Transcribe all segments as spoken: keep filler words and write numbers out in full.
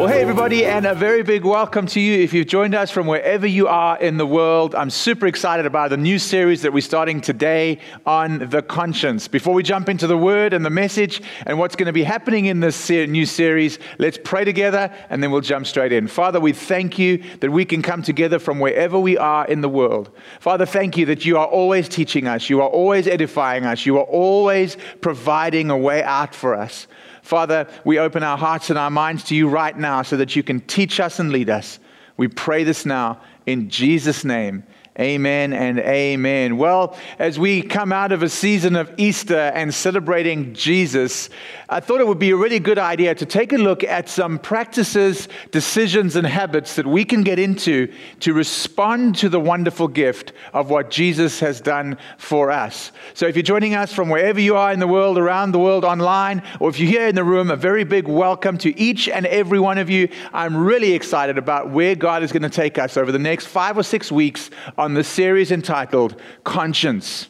Well, hey, everybody, and a very big welcome to you if you've joined us from wherever you are in the world. I'm super excited about the new series that we're starting today on the conscience. Before we jump into the word and the message and what's going to be happening in this new series, let's pray together and then we'll jump straight in. Father, we thank you that we can come together from wherever we are in the world. Father, thank you that you are always teaching us, you are always edifying us, you are always providing a way out for us. Father, we open our hearts and our minds to you right now so that you can teach us and lead us. We pray this now in Jesus' name. Amen and amen. Well, as we come out of a season of Easter and celebrating Jesus, I thought it would be a really good idea to take a look at some practices, decisions, and habits that we can get into to respond to the wonderful gift of what Jesus has done for us. So if you're joining us from wherever you are in the world, around the world, online, or if you're here in the room, a very big welcome to each and every one of you. I'm really excited about where God is going to take us over the next five or six weeks on the series entitled Conscience.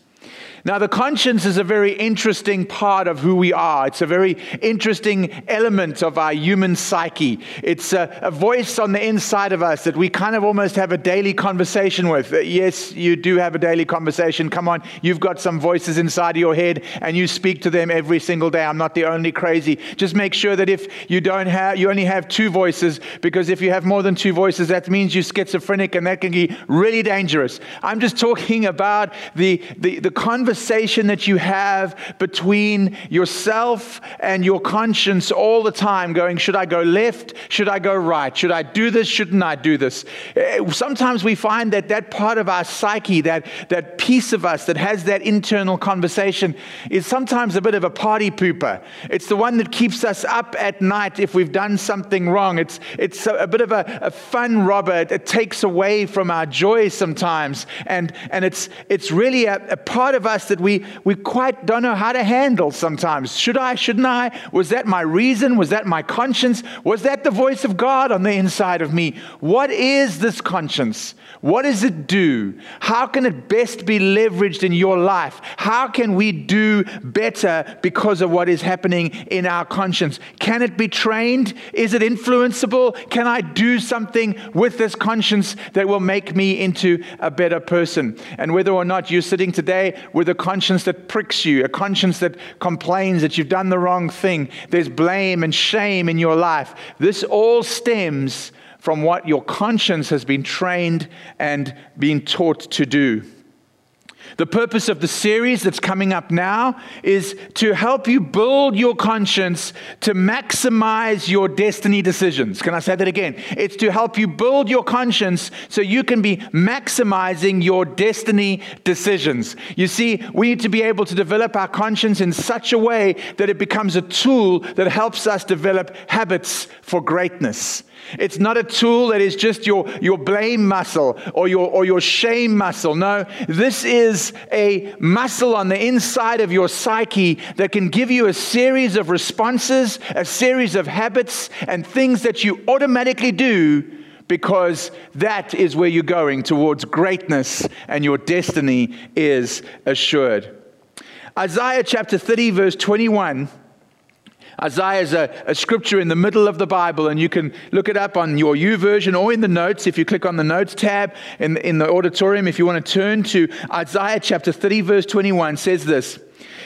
Now, the conscience is a very interesting part of who we are. It's a very interesting element of our human psyche. It's a, a voice on the inside of us that we kind of almost have a daily conversation with. Yes, you do have a daily conversation. Come on, you've got some voices inside of your head and you speak to them every single day. I'm not the only crazy. Just make sure that if you don't have, you only have two voices, because if you have more than two voices, that means you're schizophrenic and that can be really dangerous. I'm just talking about the, the, the conversation conversation that you have between yourself and your conscience all the time, going, should I go left? Should I go right? Should I do this? Shouldn't I do this? Sometimes we find that that part of our psyche, that, that piece of us that has that internal conversation, is sometimes a bit of a party pooper. It's the one that keeps us up at night if we've done something wrong. It's, it's a, a bit of a, a fun robber. It, it takes away from our joy sometimes. And, and it's, it's really a, a part of us that we we quite don't know how to handle sometimes. Should I? Shouldn't I? Was that my reason? Was that my conscience? Was that the voice of God on the inside of me? What is this conscience? What does it do? How can it best be leveraged in your life? How can we do better because of what is happening in our conscience? Can it be trained? Is it influenceable? Can I do something with this conscience that will make me into a better person? And whether or not you're sitting today with a conscience that pricks you, a conscience that complains that you've done the wrong thing, there's blame and shame in your life. This all stems from what your conscience has been trained and been taught to do. The purpose of the series that's coming up now is to help you build your conscience to maximize your destiny decisions. Can I say that again? It's to help you build your conscience so you can be maximizing your destiny decisions. You see, we need to be able to develop our conscience in such a way that it becomes a tool that helps us develop habits for greatness. It's not a tool that is just your, your blame muscle or your, or your shame muscle. No, this is a muscle on the inside of your psyche that can give you a series of responses, a series of habits, and things that you automatically do, because that is where you're going, towards greatness, and your destiny is assured. Isaiah chapter thirty, verse twenty-one. Isaiah is a, a scripture in the middle of the Bible, and you can look it up on your YouVersion or in the notes. If you click on the notes tab in, in the auditorium, if you want to turn to Isaiah chapter thirty, verse twenty-one, says this: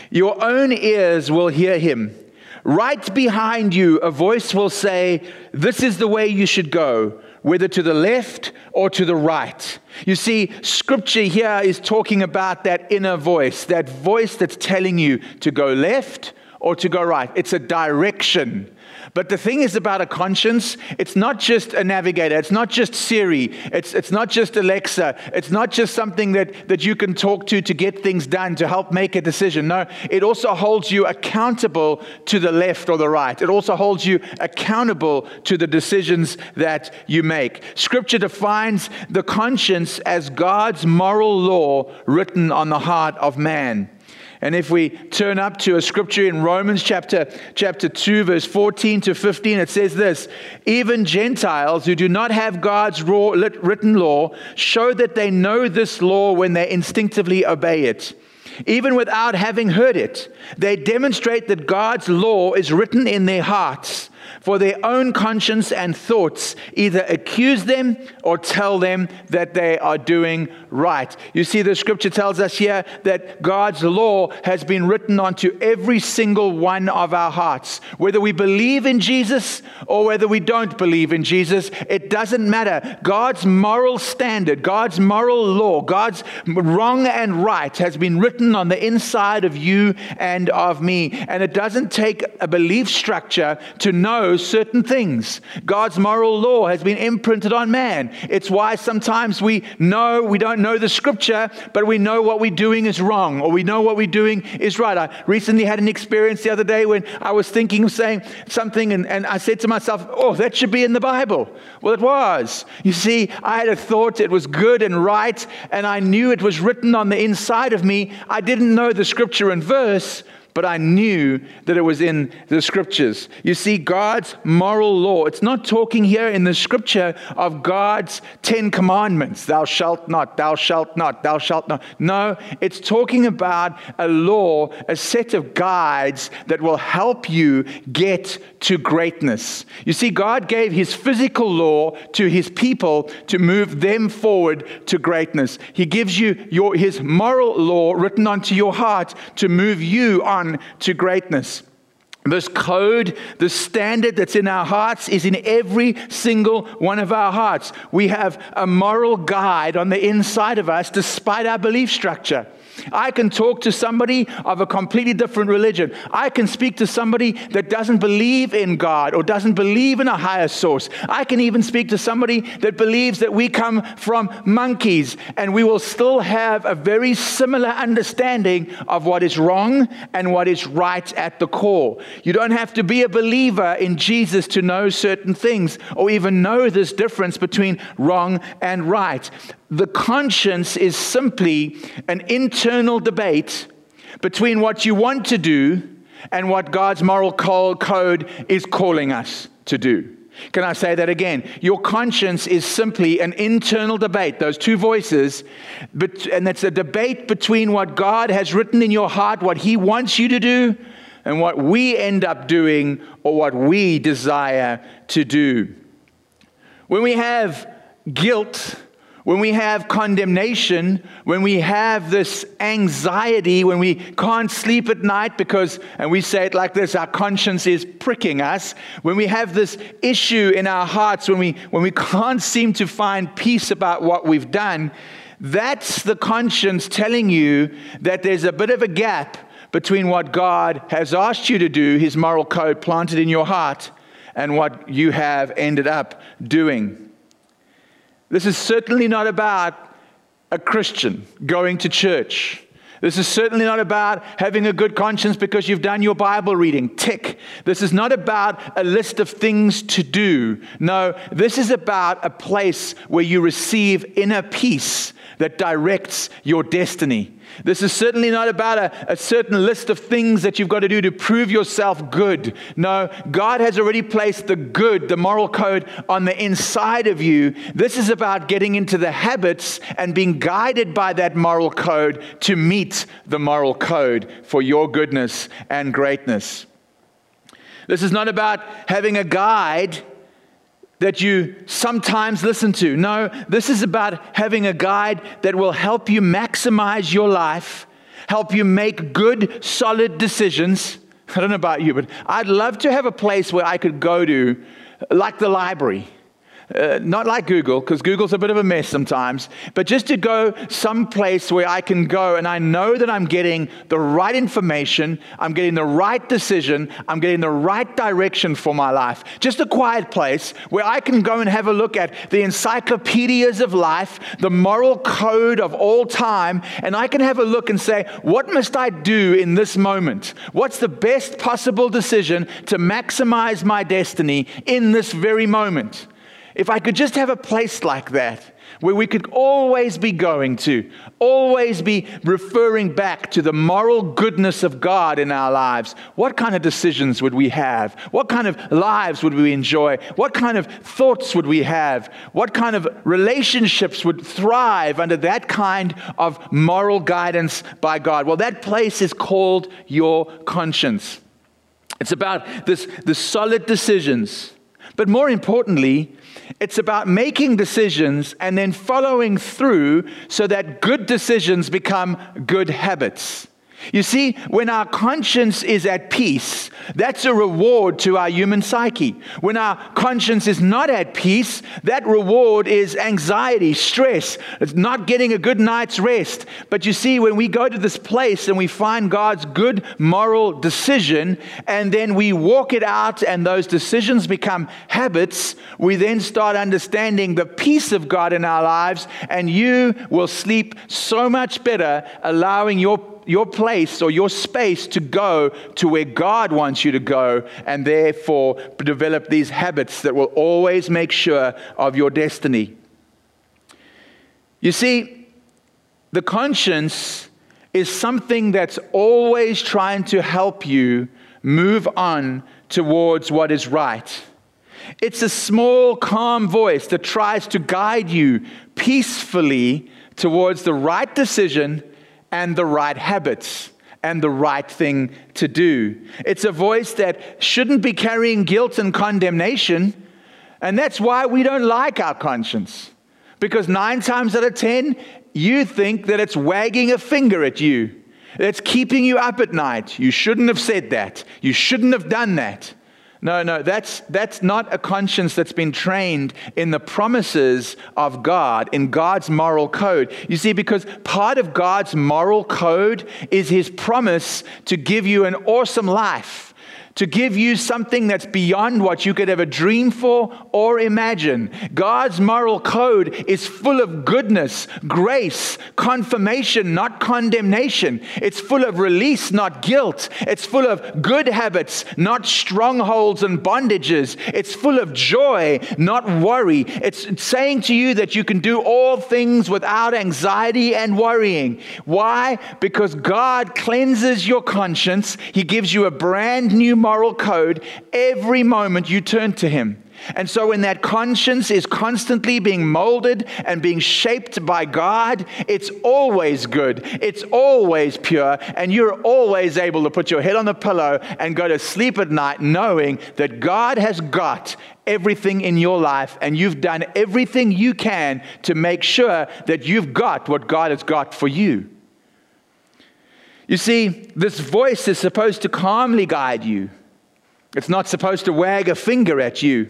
your own ears will hear him. Right behind you, a voice will say, this is the way you should go, whether to the left or to the right. You see, scripture here is talking about that inner voice, that voice that's telling you to go left or to go right. It's a direction. But the thing is about a conscience, it's not just a navigator, it's not just Siri, it's, it's not just Alexa, it's not just something that, that you can talk to to get things done, to help make a decision. No, it also holds you accountable to the left or the right. It also holds you accountable to the decisions that you make. Scripture defines the conscience as God's moral law written on the heart of man. And if we turn up to a scripture in Romans chapter, chapter two, verse fourteen to fifteen, it says this: even Gentiles who do not have God's raw, written law show that they know this law when they instinctively obey it. Even without having heard it, they demonstrate that God's law is written in their hearts, for their own conscience and thoughts either accuse them or tell them that they are doing right. You see, the scripture tells us here that God's law has been written onto every single one of our hearts. Whether we believe in Jesus or whether we don't believe in Jesus, it doesn't matter. God's moral standard, God's moral law, God's wrong and right has been written on the inside of you and of me. And it doesn't take a belief structure to know certain things. God's moral law has been imprinted on man. It's why sometimes we know, we don't know the scripture, but we know what we're doing is wrong, or we know what we're doing is right. I recently had an experience the other day when I was thinking of saying something, and, and I said to myself, oh, that should be in the Bible. Well, it was. You see, I had a thought, it was good and right, and I knew it was written on the inside of me. I didn't know the scripture and verse, but I knew that it was in the scriptures. You see, God's moral law, it's not talking here in the scripture of God's Ten Commandments. Thou shalt not, thou shalt not, thou shalt not. No, it's talking about a law, a set of guides that will help you get to greatness. You see, God gave his physical law to his people to move them forward to greatness. He gives you your, his moral law written onto your heart to move you on to greatness. This code, the standard that's in our hearts is in every single one of our hearts. We have a moral guide on the inside of us despite our belief structure. I can talk to somebody of a completely different religion. I can speak to somebody that doesn't believe in God or doesn't believe in a higher source. I can even speak to somebody that believes that we come from monkeys, and we will still have a very similar understanding of what is wrong and what is right at the core. You don't have to be a believer in Jesus to know certain things or even know this difference between wrong and right. The conscience is simply an internal debate between what you want to do and what God's moral code is calling us to do. Can I say that again? Your conscience is simply an internal debate, those two voices, but, and it's a debate between what God has written in your heart, what he wants you to do, and what we end up doing or what we desire to do. When we have guilt, when we have condemnation, when we have this anxiety, when we can't sleep at night because, and we say it like this, our conscience is pricking us, when we have this issue in our hearts, when we, when we can't seem to find peace about what we've done, that's the conscience telling you that there's a bit of a gap between what God has asked you to do, his moral code planted in your heart, and what you have ended up doing. This is certainly not about a Christian going to church. This is certainly not about having a good conscience because you've done your Bible reading. Tick. This is not about a list of things to do. No, this is about a place where you receive inner peace that directs your destiny. This is certainly not about a, a certain list of things that you've got to do to prove yourself good. No, God has already placed the good, the moral code, on the inside of you. This is about getting into the habits and being guided by that moral code to meet the moral code for your goodness and greatness. This is not about having a guide that you sometimes listen to. No, this is about having a guide that will help you maximize your life, help you make good, solid decisions. I don't know about you, but I'd love to have a place where I could go to, like the library. Uh, not like Google, because Google's a bit of a mess sometimes, but just to go someplace where I can go and I know that I'm getting the right information, I'm getting the right decision, I'm getting the right direction for my life. Just a quiet place where I can go and have a look at the encyclopedias of life, the moral code of all time, and I can have a look and say, what must I do in this moment? What's the best possible decision to maximize my destiny in this very moment? If I could just have a place like that, where we could always be going to, always be referring back to the moral goodness of God in our lives, what kind of decisions would we have? What kind of lives would we enjoy? What kind of thoughts would we have? What kind of relationships would thrive under that kind of moral guidance by God? Well, that place is called your conscience. It's about this, the solid decisions. But more importantly, it's about making decisions and then following through so that good decisions become good habits. You see, when our conscience is at peace, that's a reward to our human psyche. When our conscience is not at peace, that reward is anxiety, stress, it's not getting a good night's rest. But you see, when we go to this place and we find God's good moral decision, and then we walk it out and those decisions become habits, we then start understanding the peace of God in our lives, and you will sleep so much better, allowing your your place or your space to go to where God wants you to go, and therefore develop these habits that will always make sure of your destiny. You see, the conscience is something that's always trying to help you move on towards what is right. It's a small, calm voice that tries to guide you peacefully towards the right decision and the right habits, and the right thing to do. It's a voice that shouldn't be carrying guilt and condemnation, and that's why we don't like our conscience. Because nine times out of ten, you think that it's wagging a finger at you. It's keeping you up at night. You shouldn't have said that. You shouldn't have done that. No, no, that's, that's not a conscience that's been trained in the promises of God, in God's moral code. You see, because part of God's moral code is His promise to give you an awesome life, to give you something that's beyond what you could ever dream for or imagine. God's moral code is full of goodness, grace, confirmation, not condemnation. It's full of release, not guilt. It's full of good habits, not strongholds and bondages. It's full of joy, not worry. It's saying to you that you can do all things without anxiety and worrying. Why? Because God cleanses your conscience. He gives you a brand new moral code every moment you turn to Him. And so when that conscience is constantly being molded and being shaped by God, it's always good, it's always pure, and you're always able to put your head on the pillow and go to sleep at night knowing that God has got everything in your life, and you've done everything you can to make sure that you've got what God has got for you. You see, this voice is supposed to calmly guide you. It's not supposed to wag a finger at you.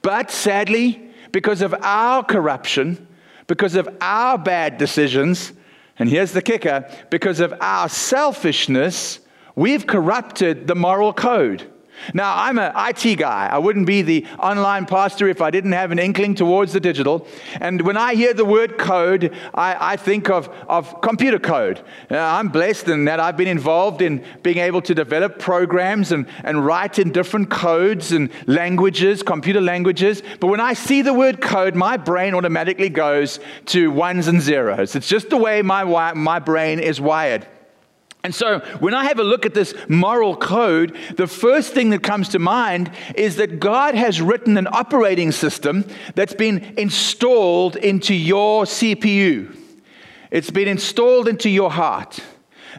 But sadly, because of our corruption, because of our bad decisions, and here's the kicker, because of our selfishness, we've corrupted the moral code. Now, I'm an I T guy. I wouldn't be the online pastor if I didn't have an inkling towards the digital. And when I hear the word code, I, I think of, of computer code. Now, I'm blessed in that I've been involved in being able to develop programs and, and write in different codes and languages, computer languages. But when I see the word code, my brain automatically goes to ones and zeros. It's just the way my, my brain is wired. And so when I have a look at this moral code, the first thing that comes to mind is that God has written an operating system that's been installed into your C P U. It's been installed into your heart.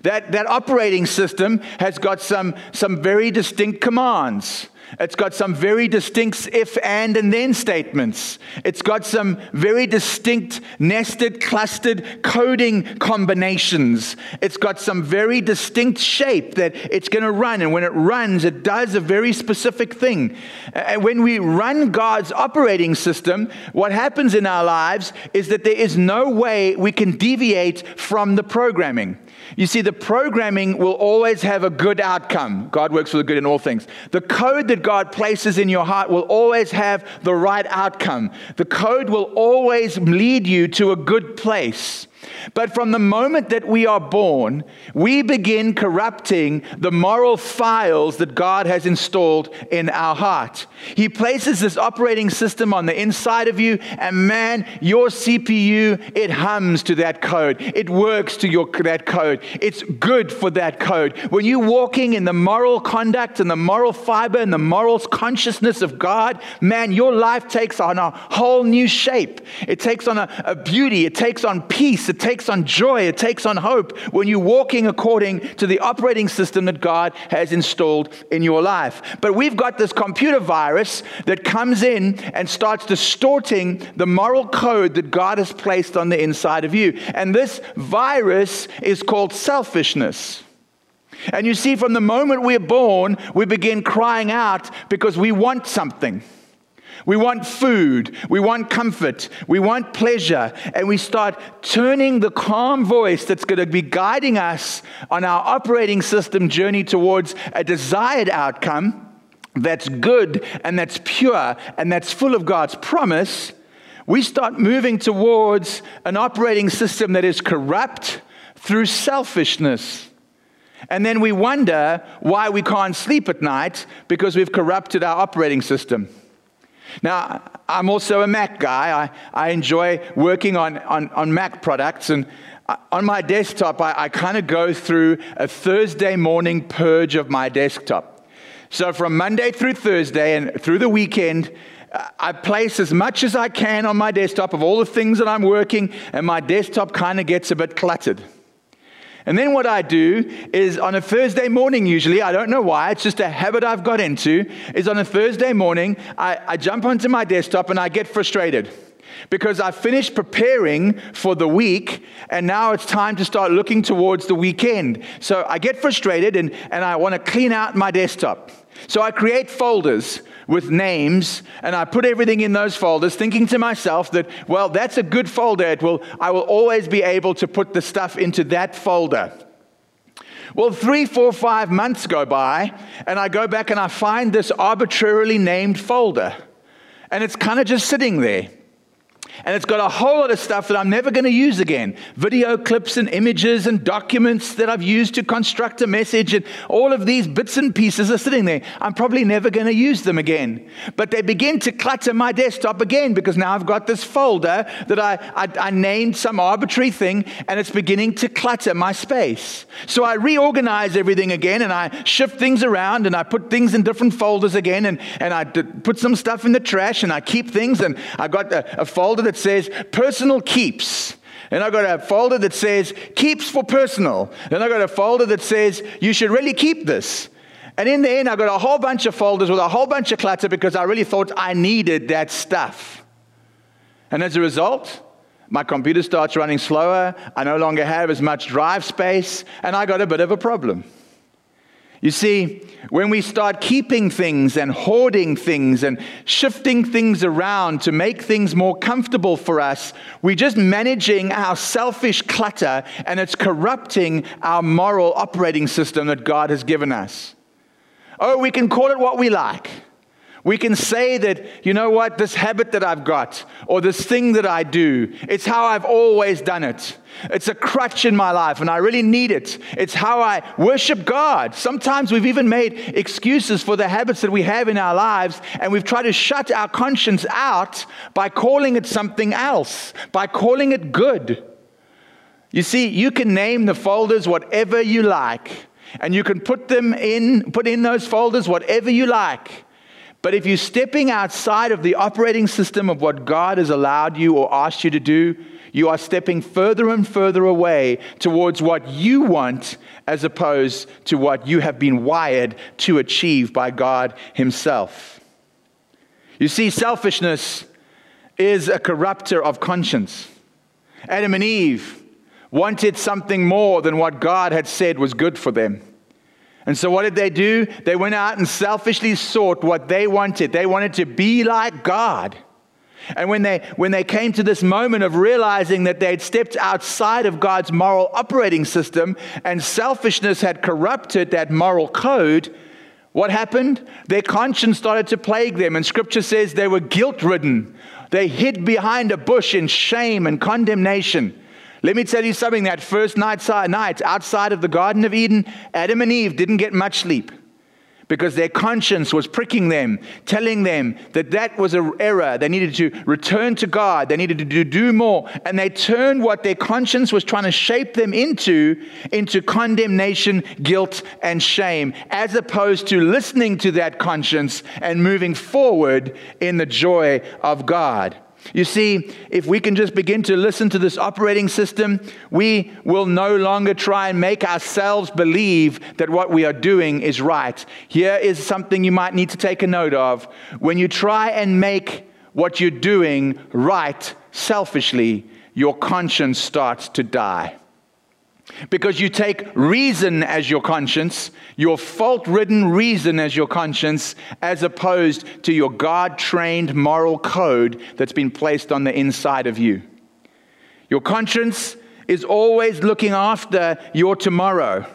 That, that operating system has got some, some very distinct commands. It's got some very distinct if, and, and then statements. It's got some very distinct nested, clustered coding combinations. It's got some very distinct shape that it's going to run. And when it runs, it does a very specific thing. And when we run God's operating system, what happens in our lives is that there is no way we can deviate from the programming. You see, the programming will always have a good outcome. God works for the good in all things. The code that God places in your heart will always have the right outcome. The code will always lead you to a good place. But from the moment that we are born, we begin corrupting the moral files that God has installed in our heart. He places this operating system on the inside of you, and man, your C P U, it hums to that code. It works to your, that code. It's good for that code. When you're walking in the moral conduct and the moral fiber and the moral consciousness of God, man, your life takes on a whole new shape. It takes on a, a beauty. It takes on peace. It takes on joy. It takes on hope when you're walking according to the operating system that God has installed in your life. But we've got this computer virus that comes in and starts distorting the moral code that God has placed on the inside of you. And this virus is called selfishness. And you see, from the moment we're born, we begin crying out because we want something. We want food, we want comfort, we want pleasure, and we start turning the calm voice that's going to be guiding us on our operating system journey towards a desired outcome that's good and that's pure and that's full of God's promise. We start moving towards an operating system that is corrupt through selfishness. And then we wonder why we can't sleep at night because we've corrupted our operating system. Now, I'm also a Mac guy. I, I enjoy working on, on, on Mac products. And on my desktop, I, I kind of go through a Thursday morning purge of my desktop. So from Monday through Thursday and through the weekend, I place as much as I can on my desktop of all the things that I'm working, and my desktop kind of gets a bit cluttered. And then what I do is on a Thursday morning usually, I don't know why, it's just a habit I've got into, is on a Thursday morning, I, I jump onto my desktop and I get frustrated because I finished preparing for the week and now it's time to start looking towards the weekend. So I get frustrated and, and I want to clean out my desktop. So I create folders with names, and I put everything in those folders, thinking to myself that, well, that's a good folder. It will, I will always be able to put the stuff into that folder. Well, three, four, five months go by, and I go back and I find this arbitrarily named folder. And it's kind of just sitting there. And it's got a whole lot of stuff that I'm never going to use again. Video clips and images and documents that I've used to construct a message, and all of these bits and pieces are sitting there. I'm probably never going to use them again. But they begin to clutter my desktop again because now I've got this folder that I, I, I named some arbitrary thing, and it's beginning to clutter my space. So I reorganize everything again, and I shift things around, and I put things in different folders again, and, and I d- put some stuff in the trash, and I keep things, and I got a, a folder that says personal keeps. And I got a folder that says keeps for personal. Then I got a folder that says you should really keep this. And in the end, I got a whole bunch of folders with a whole bunch of clutter because I really thought I needed that stuff. And as a result, my computer starts running slower. I no longer have as much drive space, and I got a bit of a problem. You see, when we start keeping things and hoarding things and shifting things around to make things more comfortable for us, we're just managing our selfish clutter, and it's corrupting our moral operating system that God has given us. Oh, we can call it what we like. We can say that, you know what, this habit that I've got or this thing that I do, it's how I've always done it. It's a crutch in my life and I really need it. It's how I worship God. Sometimes we've even made excuses for the habits that we have in our lives, and we've tried to shut our conscience out by calling it something else, by calling it good. You see, you can name the folders whatever you like, and you can put them in, put in those folders whatever you like. But if you're stepping outside of the operating system of what God has allowed you or asked you to do, you are stepping further and further away towards what you want as opposed to what you have been wired to achieve by God Himself. You see, selfishness is a corrupter of conscience. Adam and Eve wanted something more than what God had said was good for them. And so what did they do? They went out and selfishly sought what they wanted. They wanted to be like God. And when they when they came to this moment of realizing that they'd stepped outside of God's moral operating system and selfishness had corrupted that moral code, what happened? Their conscience started to plague them. And Scripture says they were guilt-ridden. They hid behind a bush in shame and condemnation. Let me tell you something. That first night outside of the Garden of Eden, Adam and Eve didn't get much sleep because their conscience was pricking them, telling them that that was an error. They needed to return to God. They needed to do more. And they turned what their conscience was trying to shape them into, into condemnation, guilt, and shame, as opposed to listening to that conscience and moving forward in the joy of God. You see, if we can just begin to listen to this operating system, we will no longer try and make ourselves believe that what we are doing is right. Here is something you might need to take a note of. When you try and make what you're doing right selfishly, your conscience starts to die. Because you take reason as your conscience, your fault-ridden reason as your conscience, as opposed to your God-trained moral code that's been placed on the inside of you. Your conscience is always looking after your tomorrow,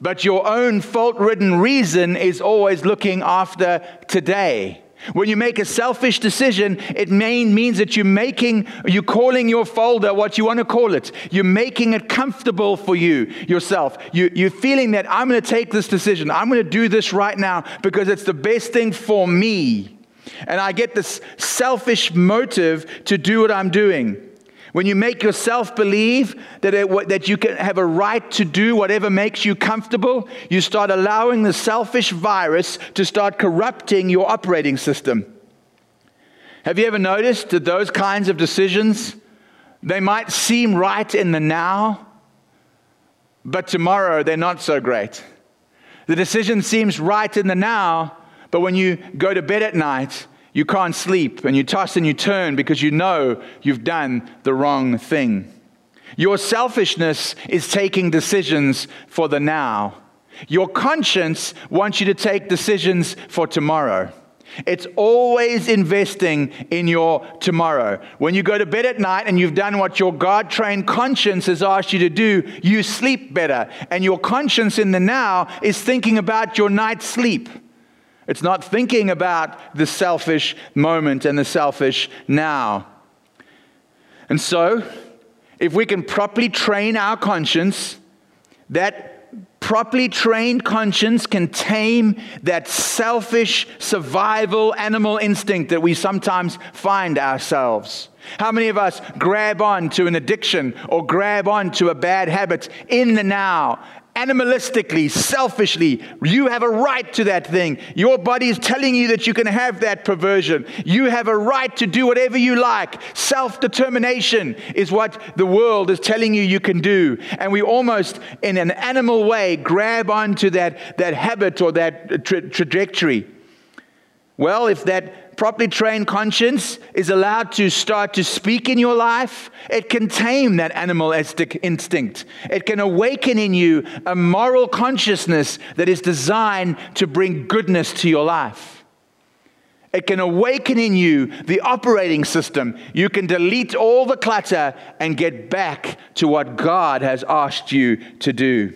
but your own fault-ridden reason is always looking after today. When you make a selfish decision, it may, means that you're making, you're calling your folder what you want to call it. You're making it comfortable for you, yourself. You, you're feeling that I'm going to take this decision. I'm going to do this right now because it's the best thing for me. And I get this selfish motive to do what I'm doing. When you make yourself believe that, it, that you can have a right to do whatever makes you comfortable, you start allowing the selfish virus to start corrupting your operating system. Have you ever noticed that those kinds of decisions, they might seem right in the now, but tomorrow they're not so great. The decision seems right in the now, but when you go to bed at night, you can't sleep, and you toss and you turn because you know you've done the wrong thing. Your selfishness is taking decisions for the now. Your conscience wants you to take decisions for tomorrow. It's always investing in your tomorrow. When you go to bed at night and you've done what your God-trained conscience has asked you to do, you sleep better. And your conscience in the now is thinking about your night's sleep. It's not thinking about the selfish moment and the selfish now. And so, if we can properly train our conscience, that properly trained conscience can tame that selfish survival animal instinct that we sometimes find ourselves. How many of us grab on to an addiction or grab on to a bad habit in the now? Animalistically, selfishly, you have a right to that thing. Your body is telling you that you can have that perversion. You have a right to do whatever you like. Self-determination is what the world is telling you you can do. And we almost, in an animal way, grab onto that, that habit or that tra- trajectory. Well, if that properly trained conscience is allowed to start to speak in your life, it can tame that animalistic instinct. It can awaken in you a moral consciousness that is designed to bring goodness to your life. It can awaken in you the operating system. You can delete all the clutter and get back to what God has asked you to do.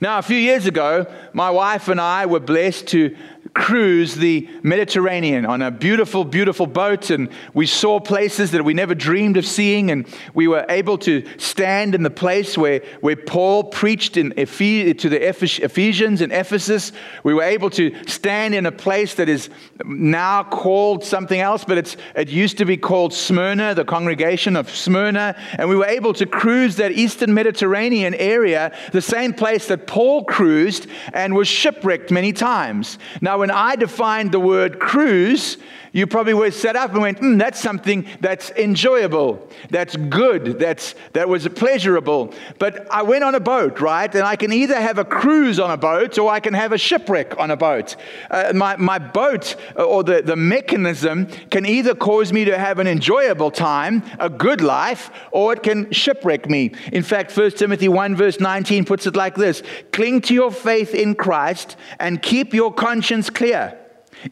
Now, a few years ago, my wife and I were blessed to cruise the Mediterranean on a beautiful, beautiful boat, and we saw places that we never dreamed of seeing, and we were able to stand in the place where, where Paul preached in Ephes- to the Ephesians in Ephesus. We were able to stand in a place that is now called something else, but it's it used to be called Smyrna, the congregation of Smyrna, and we were able to cruise that eastern Mediterranean area, the same place that Paul cruised and was shipwrecked many times. Now, when I defined the word cruise, you probably were set up and went, mm, that's something that's enjoyable, that's good, that's that was pleasurable. But I went on a boat, right? And I can either have a cruise on a boat or I can have a shipwreck on a boat. Uh, my, my boat or the, the mechanism can either cause me to have an enjoyable time, a good life, or it can shipwreck me. In fact, First Timothy one verse nineteen puts it like this: cling to your faith in Christ and keep your conscience clear.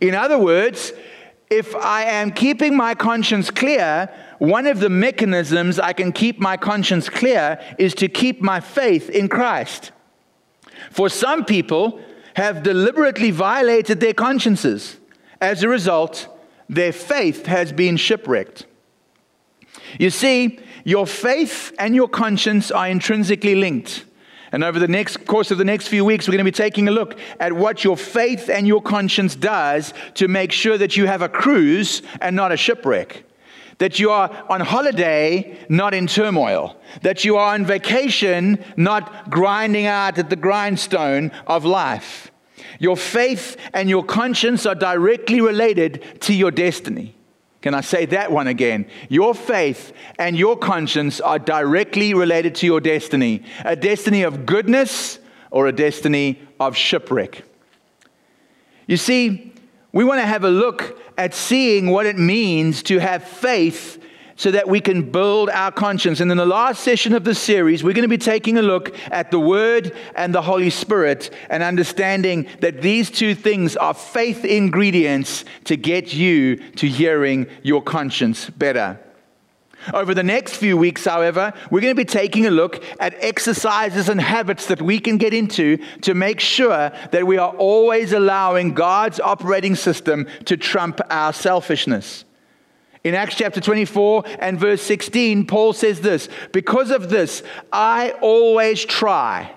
In other words, if I am keeping my conscience clear, one of the mechanisms I can keep my conscience clear is to keep my faith in Christ. For some people have deliberately violated their consciences. As a result, their faith has been shipwrecked. You see, your faith and your conscience are intrinsically linked. And over the next course of the next few weeks, we're going to be taking a look at what your faith and your conscience does to make sure that you have a cruise and not a shipwreck, that you are on holiday, not in turmoil, that you are on vacation, not grinding out at the grindstone of life. Your faith and your conscience are directly related to your destiny. Can I say that one again? Your faith and your conscience are directly related to your destiny. A destiny of goodness or a destiny of shipwreck. You see, we want to have a look at seeing what it means to have faith so that we can build our conscience. And in the last session of this series, we're going to be taking a look at the Word and the Holy Spirit and understanding that these two things are faith ingredients to get you to hearing your conscience better. Over the next few weeks, however, we're going to be taking a look at exercises and habits that we can get into to make sure that we are always allowing God's operating system to trump our selfishness. In Acts chapter twenty-four and verse sixteen, Paul says this, "Because of this, I always try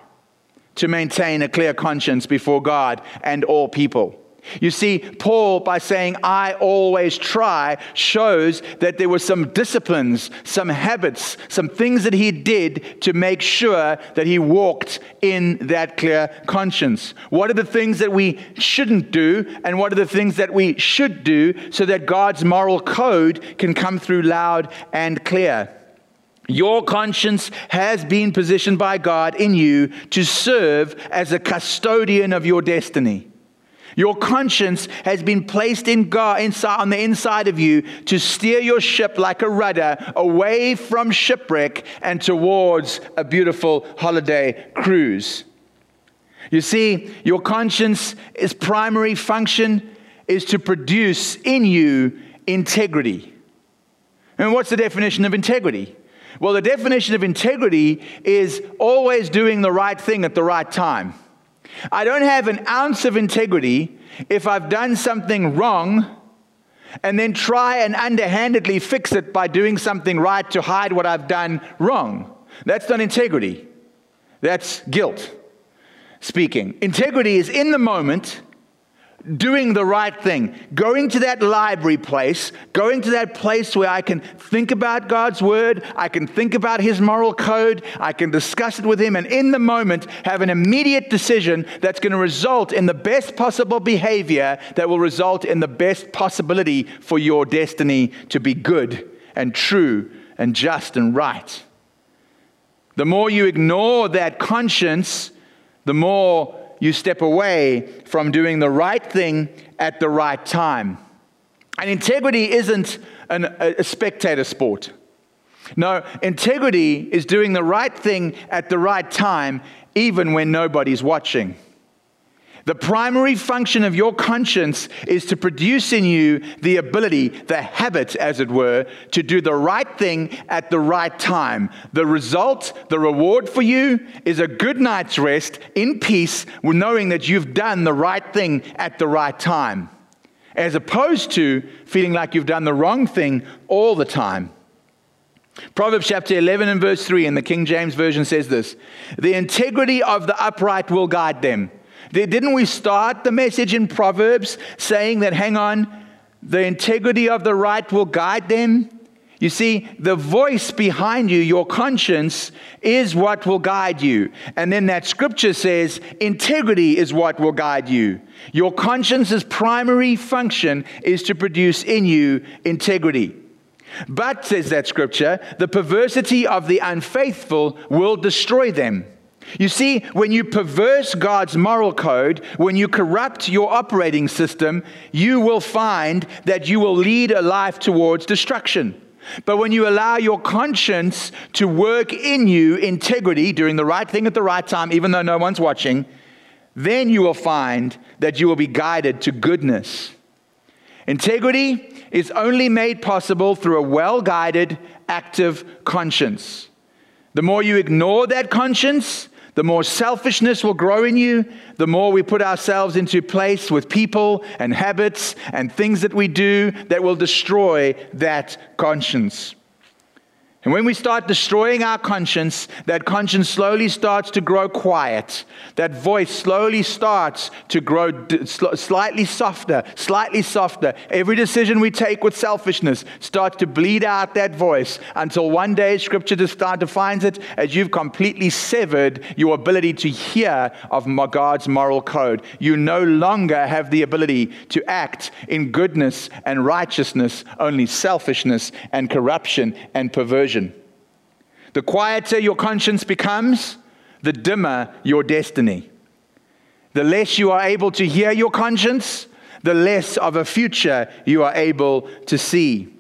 to maintain a clear conscience before God and all people." You see, Paul, by saying, "I always try," shows that there were some disciplines, some habits, some things that he did to make sure that he walked in that clear conscience. What are the things that we shouldn't do, and what are the things that we should do so that God's moral code can come through loud and clear? Your conscience has been positioned by God in you to serve as a custodian of your destiny. Your conscience has been placed in God, inside, on the inside of you to steer your ship like a rudder away from shipwreck and towards a beautiful holiday cruise. You see, your conscience's primary function is to produce in you integrity. And what's the definition of integrity? Well, the definition of integrity is always doing the right thing at the right time. I don't have an ounce of integrity if I've done something wrong and then try and underhandedly fix it by doing something right to hide what I've done wrong. That's not integrity. That's guilt speaking. Integrity is in the moment, doing the right thing, going to that library place, going to that place where I can think about God's word, I can think about his moral code, I can discuss it with him, and in the moment have an immediate decision that's going to result in the best possible behavior that will result in the best possibility for your destiny to be good and true and just and right. The more you ignore that conscience, the more you step away from doing the right thing at the right time. And integrity isn't an, a, a spectator sport. No, integrity is doing the right thing at the right time, even when nobody's watching. The primary function of your conscience is to produce in you the ability, the habit, as it were, to do the right thing at the right time. The result, the reward for you, is a good night's rest in peace, knowing that you've done the right thing at the right time, as opposed to feeling like you've done the wrong thing all the time. Proverbs chapter eleven and verse three in the King James Version says this, "The integrity of the upright will guide them." Didn't we start the message in Proverbs saying that, hang on, the integrity of the right will guide them? You see, the voice behind you, your conscience, is what will guide you. And then that scripture says, integrity is what will guide you. Your conscience's primary function is to produce in you integrity. But, says that scripture, the perversity of the unfaithful will destroy them. You see, when you perverse God's moral code, when you corrupt your operating system, you will find that you will lead a life towards destruction. But when you allow your conscience to work in you integrity, doing the right thing at the right time, even though no one's watching, then you will find that you will be guided to goodness. Integrity is only made possible through a well-guided, active conscience. The more you ignore that conscience, the more selfishness will grow in you, the more we put ourselves into place with people and habits and things that we do that will destroy that conscience. And when we start destroying our conscience, that conscience slowly starts to grow quiet. That voice slowly starts to grow d- sl- slightly softer, slightly softer. Every decision we take with selfishness starts to bleed out that voice until one day Scripture defines it as you've completely severed your ability to hear of God's moral code. You no longer have the ability to act in goodness and righteousness, only selfishness and corruption and perversion. The quieter your conscience becomes, the dimmer your destiny. The less you are able to hear your conscience, the less of a future you are able to see.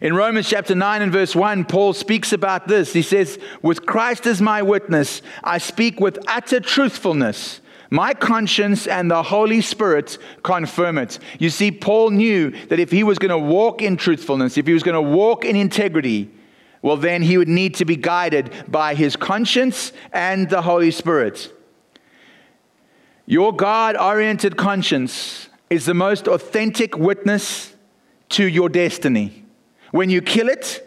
In Romans chapter nine and verse one, Paul speaks about this. He says, "With Christ as my witness, I speak with utter truthfulness. My conscience and the Holy Spirit confirm it." You see, Paul knew that if he was going to walk in truthfulness, if he was going to walk in integrity, well, then he would need to be guided by his conscience and the Holy Spirit. Your God-oriented conscience is the most authentic witness to your destiny. When you kill it,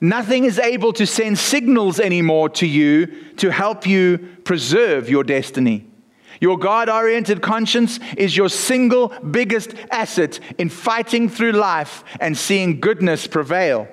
nothing is able to send signals anymore to you to help you preserve your destiny. Your God-oriented conscience is your single biggest asset in fighting through life and seeing goodness prevail.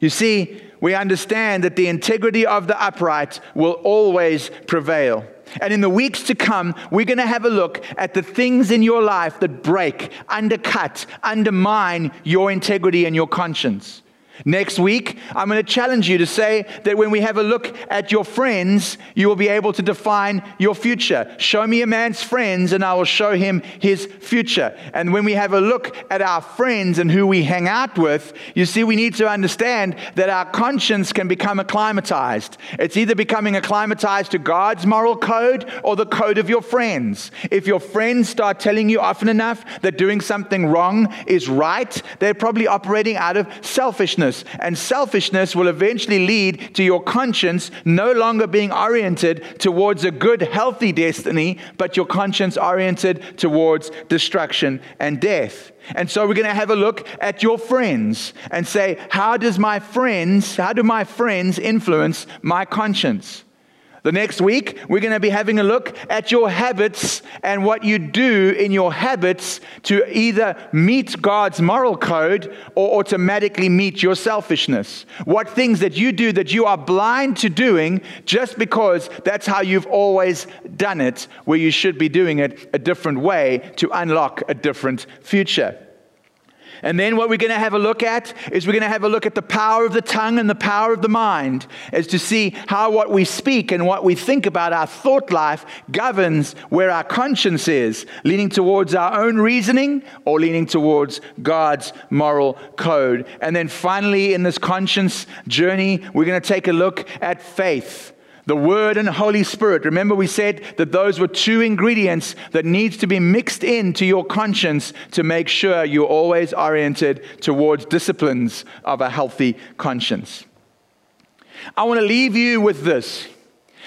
You see, we understand that the integrity of the upright will always prevail. And in the weeks to come, we're going to have a look at the things in your life that break, undercut, undermine your integrity and your conscience. Next week, I'm going to challenge you to say that when we have a look at your friends, you will be able to define your future. Show me a man's friends and I will show him his future. And when we have a look at our friends and who we hang out with, you see, we need to understand that our conscience can become acclimatized. It's either becoming acclimatized to God's moral code or the code of your friends. If your friends start telling you often enough that doing something wrong is right, they're probably operating out of selfishness. And selfishness will eventually lead to your conscience no longer being oriented towards a good, healthy destiny, but your conscience oriented towards destruction and death. And so we're going to have a look at your friends and say, how does my friends, how do my friends influence my conscience? The next week, we're going to be having a look at your habits and what you do in your habits to either meet God's moral code or automatically meet your selfishness. What things that you do that you are blind to doing just because that's how you've always done it, where you should be doing it a different way to unlock a different future. And then what we're going to have a look at is we're going to have a look at the power of the tongue and the power of the mind, as to see how what we speak and what we think about our thought life governs where our conscience is, leaning towards our own reasoning or leaning towards God's moral code. And then finally, in this conscience journey, we're going to take a look at faith. The Word and Holy Spirit. Remember, we said that those were two ingredients that needs to be mixed into your conscience to make sure you're always oriented towards disciplines of a healthy conscience. I want to leave you with this,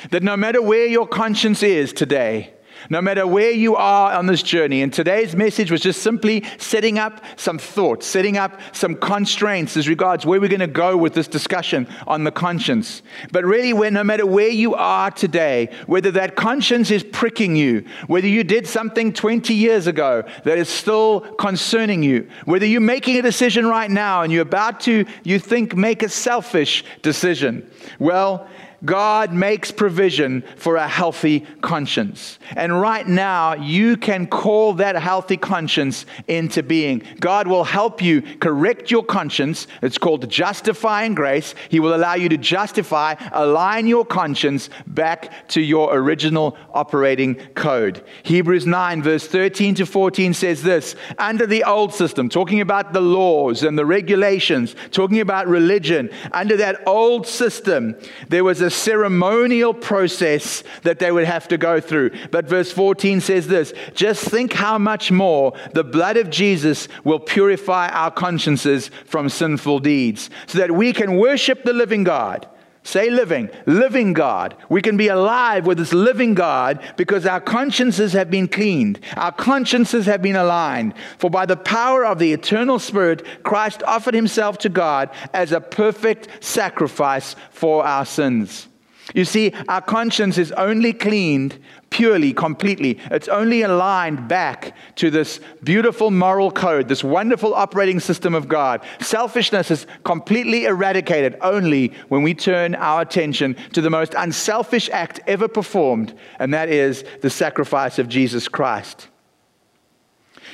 that no matter where your conscience is today, no matter where you are on this journey, and today's message was just simply setting up some thoughts, setting up some constraints as regards where we're going to go with this discussion on the conscience. But really, when, no matter where you are today, whether that conscience is pricking you, whether you did something twenty years ago that is still concerning you, whether you're making a decision right now and you're about to, you think, make a selfish decision, well, God makes provision for a healthy conscience. And right now, you can call that healthy conscience into being. God will help you correct your conscience. It's called justifying grace. He will allow you to justify, align your conscience back to your original operating code. Hebrews nine, verse thirteen to fourteen says this: under the old system, talking about the laws and the regulations, talking about religion, under that old system, there was a a ceremonial process that they would have to go through. But verse fourteen says this: just think how much more the blood of Jesus will purify our consciences from sinful deeds, so that we can worship the living God. Say living, living God. We can be alive with this living God because our consciences have been cleaned. Our consciences have been aligned. For by the power of the eternal Spirit, Christ offered himself to God as a perfect sacrifice for our sins. You see, our conscience is only cleaned purely, completely. It's only aligned back to this beautiful moral code, this wonderful operating system of God. Selfishness is completely eradicated only when we turn our attention to the most unselfish act ever performed, and that is the sacrifice of Jesus Christ.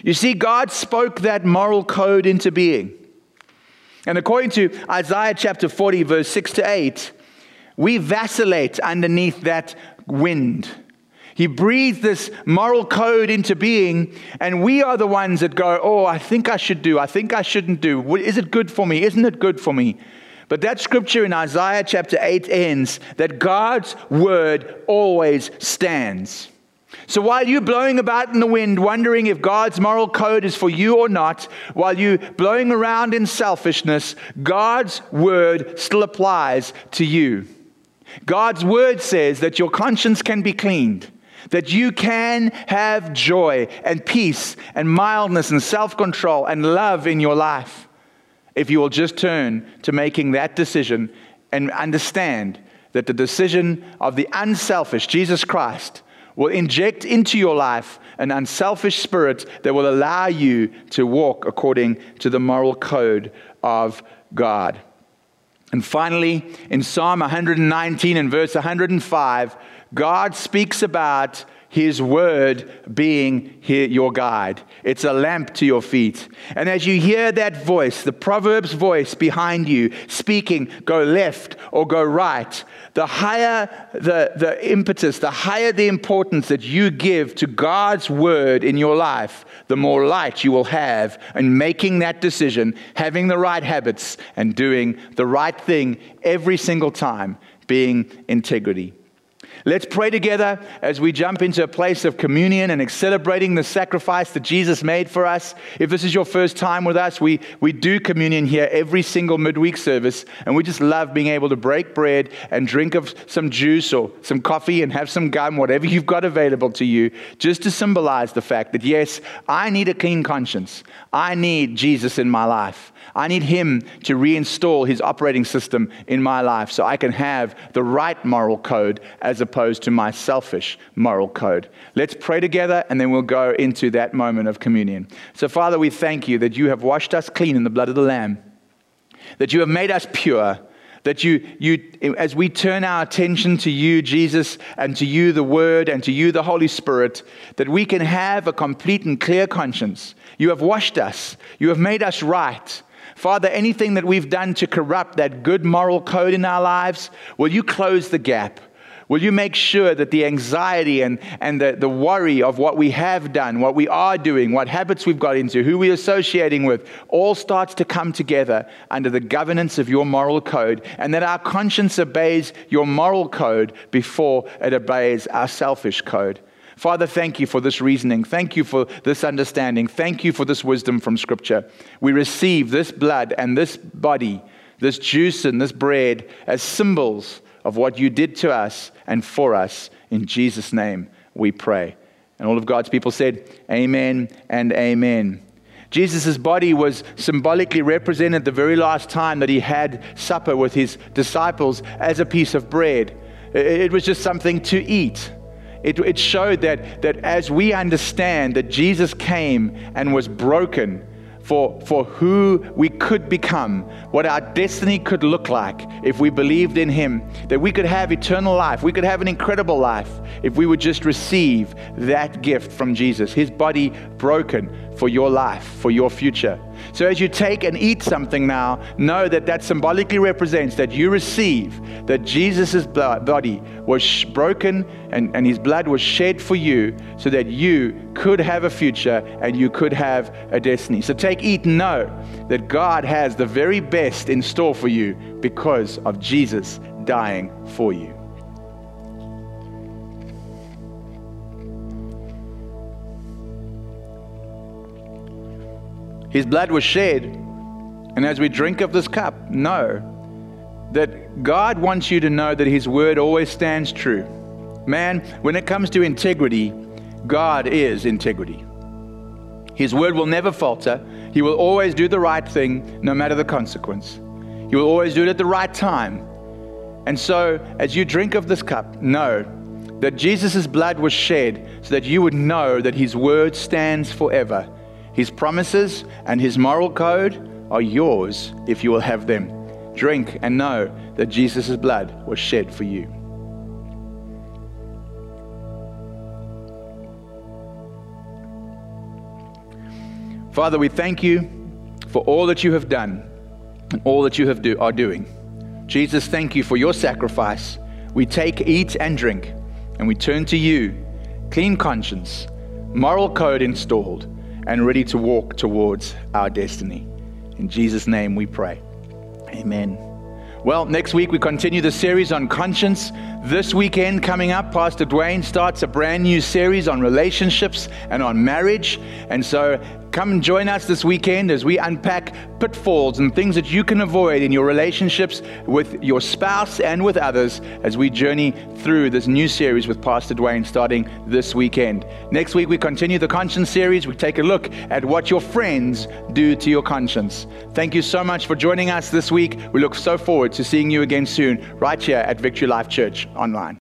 You see, God spoke that moral code into being. And according to Isaiah chapter forty, verse six to eight, we vacillate underneath that wind. He breathes this moral code into being, and we are the ones that go, oh, I think I should do, I think I shouldn't do. Is it good for me? Isn't it good for me? But that scripture in Isaiah chapter eight ends that God's word always stands. So while you're blowing about in the wind, wondering if God's moral code is for you or not, while you're blowing around in selfishness, God's word still applies to you. God's word says that your conscience can be cleaned, that you can have joy and peace and mildness and self-control and love in your life if you will just turn to making that decision and understand that the decision of the unselfish Jesus Christ will inject into your life an unselfish spirit that will allow you to walk according to the moral code of God. And finally, in Psalm one nineteen and verse one oh five, God speaks about his word being your guide. It's a lamp to your feet. And as you hear that voice, the Proverbs voice behind you speaking, go left or go right, the higher the, the impetus, the higher the importance that you give to God's word in your life, the more light you will have in making that decision, having the right habits and doing the right thing every single time, being integrity. Let's pray together as we jump into a place of communion and celebrating the sacrifice that Jesus made for us. If this is your first time with us, we, we do communion here every single midweek service, and we just love being able to break bread and drink of some juice or some coffee and have some gum, whatever you've got available to you, just to symbolize the fact that, yes, I need a clean conscience. I need Jesus in my life. I need him to reinstall his operating system in my life so I can have the right moral code as opposed to my selfish moral code. Let's pray together and then we'll go into that moment of communion. So Father, we thank you that you have washed us clean in the blood of the Lamb, that you have made us pure, that you, you, as we turn our attention to you, Jesus, and to you, the Word, and to you, the Holy Spirit, that we can have a complete and clear conscience. You have washed us. You have made us right. Father, anything that we've done to corrupt that good moral code in our lives, will you close the gap? Will you make sure that the anxiety and, and the, the worry of what we have done, what we are doing, what habits we've got into, who we're associating with, all starts to come together under the governance of your moral code, and that our conscience obeys your moral code before it obeys our selfish code. Father, thank you for this reasoning. Thank you for this understanding. Thank you for this wisdom from Scripture. We receive this blood and this body, this juice and this bread as symbols of what you did to us and for us. In Jesus' name we pray. And all of God's people said, amen and amen. Jesus' body was symbolically represented the very last time that he had supper with his disciples as a piece of bread. It was just something to eat. It, it showed that, that as we understand that Jesus came and was broken for, for who we could become, what our destiny could look like if we believed in him, that we could have eternal life, we could have an incredible life if we would just receive that gift from Jesus, his body broken for your life, for your future. So as you take and eat something now, know that that symbolically represents that you receive that Jesus' body was broken and, and his blood was shed for you so that you could have a future and you could have a destiny. So take, eat, and know that God has the very best in store for you because of Jesus dying for you. His blood was shed, and as we drink of this cup, know that God wants you to know that His word always stands true. Man, when it comes to integrity, God is integrity. His word will never falter. He will always do the right thing, no matter the consequence. He will always do it at the right time. And so, as you drink of this cup, know that Jesus' blood was shed so that you would know that His word stands forever. His promises and His moral code are yours if you will have them. Drink and know that Jesus' blood was shed for you. Father, we thank you for all that you have done and all that you have do, are doing. Jesus, thank you for your sacrifice. We take, eat, and drink, and we turn to you, clean conscience, moral code installed, and ready to walk towards our destiny. In Jesus' name we pray. Amen. Well, next week we continue the series on conscience. This weekend coming up, Pastor Dwayne starts a brand new series on relationships and on marriage. And so come and join us this weekend as we unpack pitfalls and things that you can avoid in your relationships with your spouse and with others as we journey through this new series with Pastor Dwayne starting this weekend. Next week we continue the conscience series. We take a look at what your friends do to your conscience. Thank you so much for joining us this week. We look so forward to seeing you again soon right here at Victory Life Church Online.